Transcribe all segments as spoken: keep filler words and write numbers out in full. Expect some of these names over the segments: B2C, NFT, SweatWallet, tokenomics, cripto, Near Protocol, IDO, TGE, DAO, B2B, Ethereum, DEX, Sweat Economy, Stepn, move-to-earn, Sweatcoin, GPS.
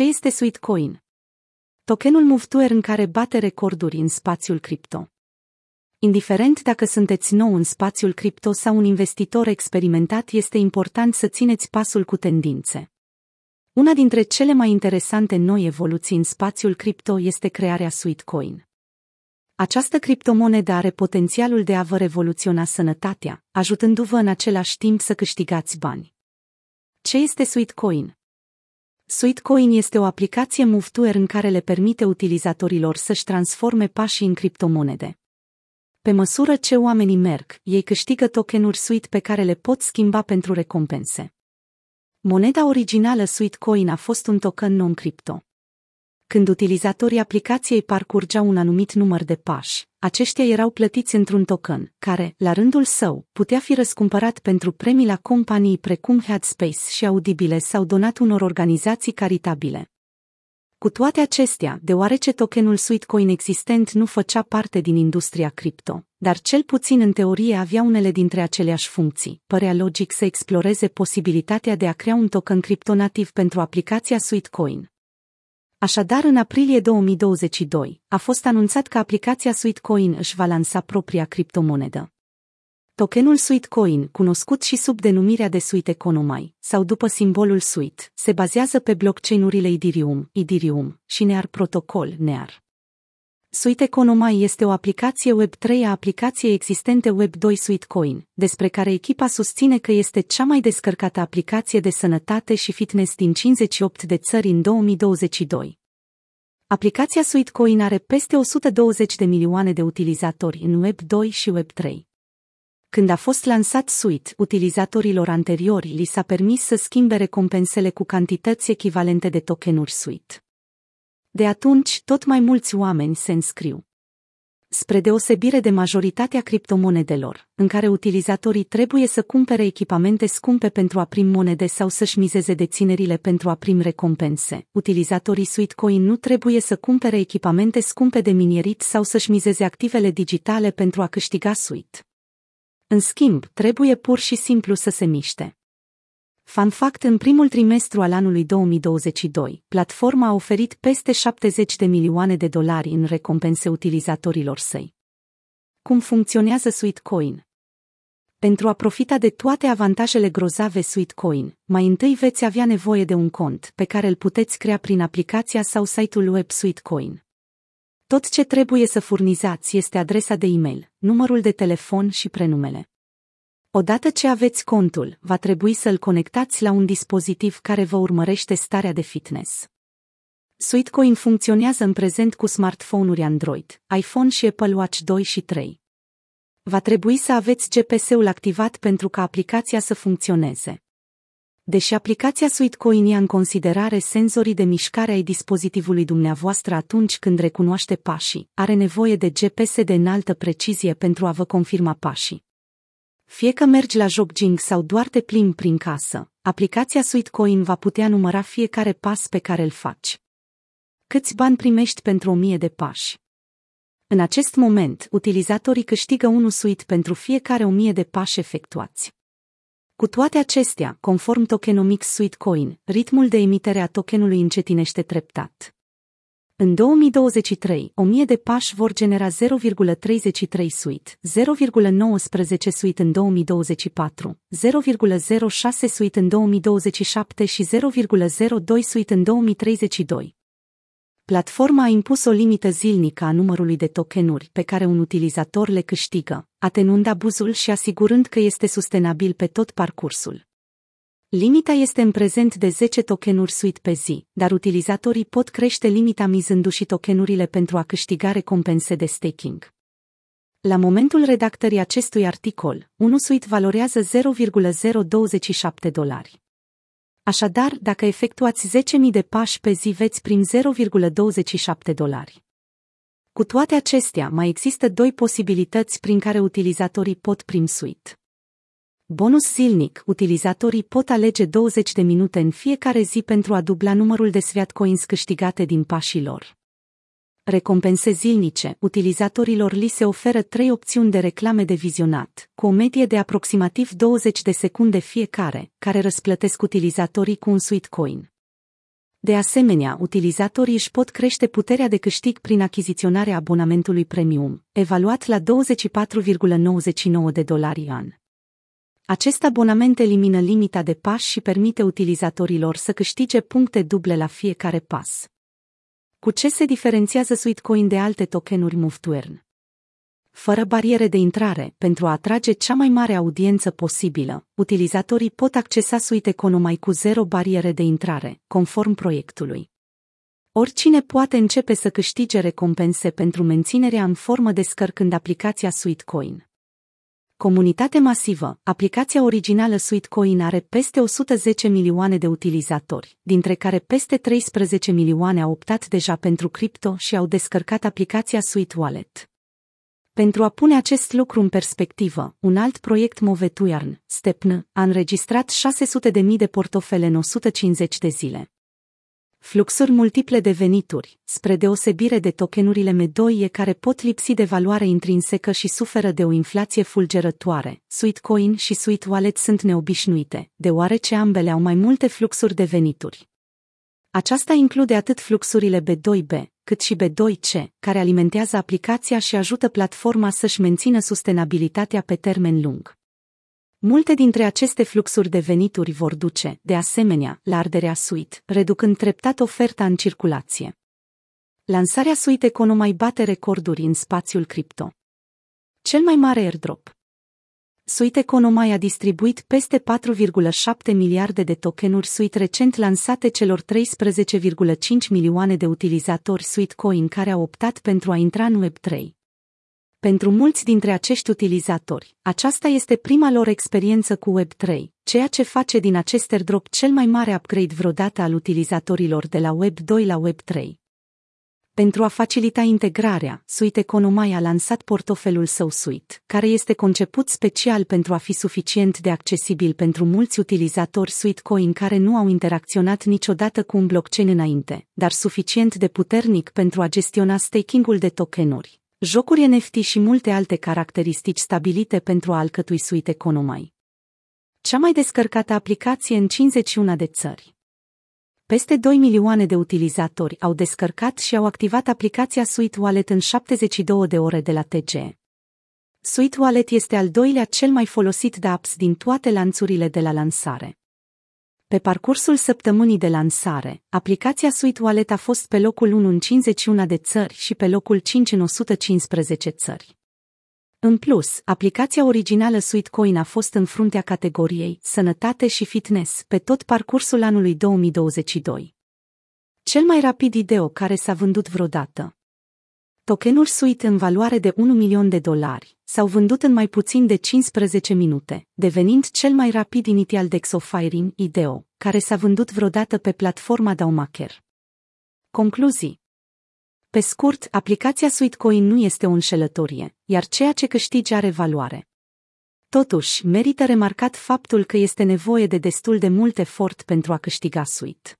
Ce este Sweatcoin? Tokenul move-to-earn care bate recorduri în spațiul cripto. Indiferent dacă sunteți nou în spațiul cripto sau un investitor experimentat, este important să țineți pasul cu tendințe. Una dintre cele mai interesante noi evoluții în spațiul cripto este crearea Sweatcoin. Această criptomonedă are potențialul de a vă revoluționa sănătatea, ajutându-vă în același timp să câștigați bani. Ce este Sweatcoin? Sweatcoin este o aplicație move-to-earn care le permite utilizatorilor să-și transforme pașii în criptomonede. Pe măsură ce oamenii merg, ei câștigă tokenuri Sweat pe care le pot schimba pentru recompense. Moneda originală Sweatcoin a fost un token non-cripto. Când utilizatorii aplicației parcurgeau un anumit număr de pași, aceștia erau plătiți într-un token, care, la rândul său, putea fi răscumpărat pentru premii la companii precum Headspace și Audible sau donat unor organizații caritabile. Cu toate acestea, deoarece tokenul Sweatcoin existent nu făcea parte din industria cripto, dar cel puțin în teorie avea unele dintre aceleași funcții, părea logic să exploreze posibilitatea de a crea un token criptonativ pentru aplicația Sweatcoin. Așadar, în aprilie două mii douăzeci și doi, a fost anunțat că aplicația Sweatcoin își va lansa propria criptomonedă. Tokenul Sweatcoin, cunoscut și sub denumirea de Sweat Economy, sau după simbolul Sweat, se bazează pe blockchain-urile Ethereum, Ethereum și Near Protocol, Near. Sweat Economy este o aplicație web trei a aplicației existente web doi Sweatcoin, despre care echipa susține că este cea mai descărcată aplicație de sănătate și fitness din cincizeci și opt de țări în două mii douăzeci și doi. Aplicația Sweatcoin are peste o sută douăzeci de milioane de utilizatori în web doi și web trei. Când a fost lansat Sweat, utilizatorilor anteriori li s-a permis să schimbe recompensele cu cantități echivalente de tokenuri Sweat. De atunci, tot mai mulți oameni se înscriu. Spre deosebire de majoritatea criptomonedelor, în care utilizatorii trebuie să cumpere echipamente scumpe pentru a primi monede sau să-și mizeze deținerile pentru a primi recompense, utilizatorii Sweatcoin nu trebuie să cumpere echipamente scumpe de minierit sau să-și mizeze activele digitale pentru a câștiga Sweat. În schimb, trebuie pur și simplu să se miște. Fun fact, în primul trimestru al anului două mii douăzeci și doi, platforma a oferit peste șaptezeci de milioane de dolari în recompense utilizatorilor săi. Cum funcționează Sweatcoin? Pentru a profita de toate avantajele grozave Sweatcoin, mai întâi veți avea nevoie de un cont pe care îl puteți crea prin aplicația sau site-ul web Sweatcoin. Tot ce trebuie să furnizați este adresa de e-mail, numărul de telefon și prenumele. Odată ce aveți contul, va trebui să-l conectați la un dispozitiv care vă urmărește starea de fitness. Sweatcoin funcționează în prezent cu smartphone-uri Android, iPhone și Apple Watch doi și trei. Va trebui să aveți G P S-ul activat pentru ca aplicația să funcționeze. Deși aplicația Sweatcoin ia în considerare senzorii de mișcare ai dispozitivului dumneavoastră atunci când recunoaște pașii, are nevoie de G P S de înaltă precizie pentru a vă confirma pașii. Fie că mergi la jogging sau doar te plimbi prin casă, aplicația Sweatcoin va putea număra fiecare pas pe care îl faci. Câți bani primești pentru o mie de pași? În acest moment, utilizatorii câștigă unu Sweat pentru fiecare o mie de pași efectuați. Cu toate acestea, conform tokenomics Sweatcoin, ritmul de emitere a tokenului încetinește treptat. În două mii douăzeci și trei, o mie de pași vor genera zero virgulă treizeci și trei Sweat, zero virgulă nouăsprezece Sweat în două mii douăzeci și patru, zero virgulă zero șase Sweat în două mii douăzeci și șapte și zero virgulă zero doi Sweat în două mii treizeci și doi. Platforma a impus o limită zilnică a numărului de tokenuri pe care un utilizator le câștigă, atenuând abuzul și asigurând că este sustenabil pe tot parcursul. Limita este în prezent de zece tokenuri Sweat pe zi, dar utilizatorii pot crește limita mizându-și tokenurile pentru a câștiga recompense de staking. La momentul redactării acestui articol, unu Sweat valorează zero virgulă zero douăzeci și șapte dolari. Așadar, dacă efectuați zece mii de pași pe zi, veți primi zero virgulă douăzeci și șapte dolari. Cu toate acestea, mai există două posibilități prin care utilizatorii pot primi Sweat. Bonus zilnic, utilizatorii pot alege douăzeci de minute în fiecare zi pentru a dubla numărul de Sweatcoins câștigate din pașii lor. Recompense zilnice, utilizatorilor li se oferă trei opțiuni de reclame de vizionat, cu o medie de aproximativ douăzeci de secunde fiecare, care răsplătesc utilizatorii cu un Sweatcoin. De asemenea, utilizatorii își pot crește puterea de câștig prin achiziționarea abonamentului premium, evaluat la douăzeci și patru virgulă nouăzeci și nouă de dolari an. Acest abonament elimină limita de pași și permite utilizatorilor să câștige puncte duble la fiecare pas. Cu ce se diferențiază Sweatcoin de alte tokenuri move-to-earn? Fără bariere de intrare, pentru a atrage cea mai mare audiență posibilă, utilizatorii pot accesa Sweat Economy cu zero bariere de intrare, conform proiectului. Oricine poate începe să câștige recompense pentru menținerea în formă descărcând aplicația Sweatcoin. Comunitate masivă, aplicația originală Sweatcoin are peste o sută zece milioane de utilizatori, dintre care peste treisprezece milioane au optat deja pentru cripto și au descărcat aplicația SweatWallet. Pentru a pune acest lucru în perspectivă, un alt proiect move-to-earn, Stepn, a înregistrat șase sute de mii de portofele în o sută cincizeci de zile. Fluxuri multiple de venituri, spre deosebire de tokenurile medoie care pot lipsi de valoare intrinsecă și suferă de o inflație fulgerătoare, Sweatcoin și SweatWallet sunt neobișnuite, deoarece ambele au mai multe fluxuri de venituri. Aceasta include atât fluxurile B doi B, cât și B doi C, care alimentează aplicația și ajută platforma să-și mențină sustenabilitatea pe termen lung. Multe dintre aceste fluxuri de venituri vor duce, de asemenea, la arderea Sweat, reducând treptat oferta în circulație. Lansarea Sweat Economy bate recorduri în spațiul cripto. Cel mai mare airdrop. Sweat Economy a distribuit peste patru virgulă șapte miliarde de tokenuri Sweat recent lansate celor treisprezece virgulă cinci milioane de utilizatori Sweatcoin care au optat pentru a intra în Web trei. Pentru mulți dintre acești utilizatori, aceasta este prima lor experiență cu Web trei, ceea ce face din acest airdrop cel mai mare upgrade vreodată al utilizatorilor de la Web doi la Web trei. Pentru a facilita integrarea, Sweat Economy a lansat portofelul său Sweat, care este conceput special pentru a fi suficient de accesibil pentru mulți utilizatori Sweatcoin care nu au interacționat niciodată cu un blockchain înainte, dar suficient de puternic pentru a gestiona staking-ul de tokenuri, jocuri N F T și multe alte caracteristici stabilite pentru a alcătui Sweat Economy. Cea mai descărcată aplicație în cincizeci și una de țări. Peste doi milioane de utilizatori au descărcat și au activat aplicația SweatWallet în șaptezeci și două de ore de la T G E. SweatWallet este al doilea cel mai folosit de apps din toate lanțurile de la lansare. Pe parcursul săptămânii de lansare, aplicația SweatWallet a fost pe locul unu în cincizeci și una de țări și pe locul cinci în o sută cincisprezece țări. În plus, aplicația originală Sweatcoin a fost în fruntea categoriei sănătate și fitness pe tot parcursul anului două mii douăzeci și doi. Cel mai rapid I D O care s-a vândut vreodată. Tokenuri Sweat în valoare de un milion de dolari s-au vândut în mai puțin de cincisprezece minute, devenind cel mai rapid inițial DEX offering I D O, care s-a vândut vreodată pe platforma D A O Maker. Concluzii. Pe scurt, aplicația Sweatcoin nu este o înșelătorie, iar ceea ce câștigi are valoare. Totuși, merită remarcat faptul că este nevoie de destul de mult efort pentru a câștiga Sweat.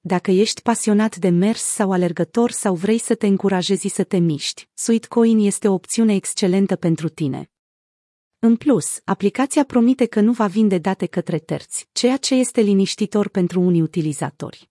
Dacă ești pasionat de mers sau alergător sau vrei să te încurajezi să te miști, Sweatcoin este o opțiune excelentă pentru tine. În plus, aplicația promite că nu va vinde date către terți, ceea ce este liniștitor pentru unii utilizatori.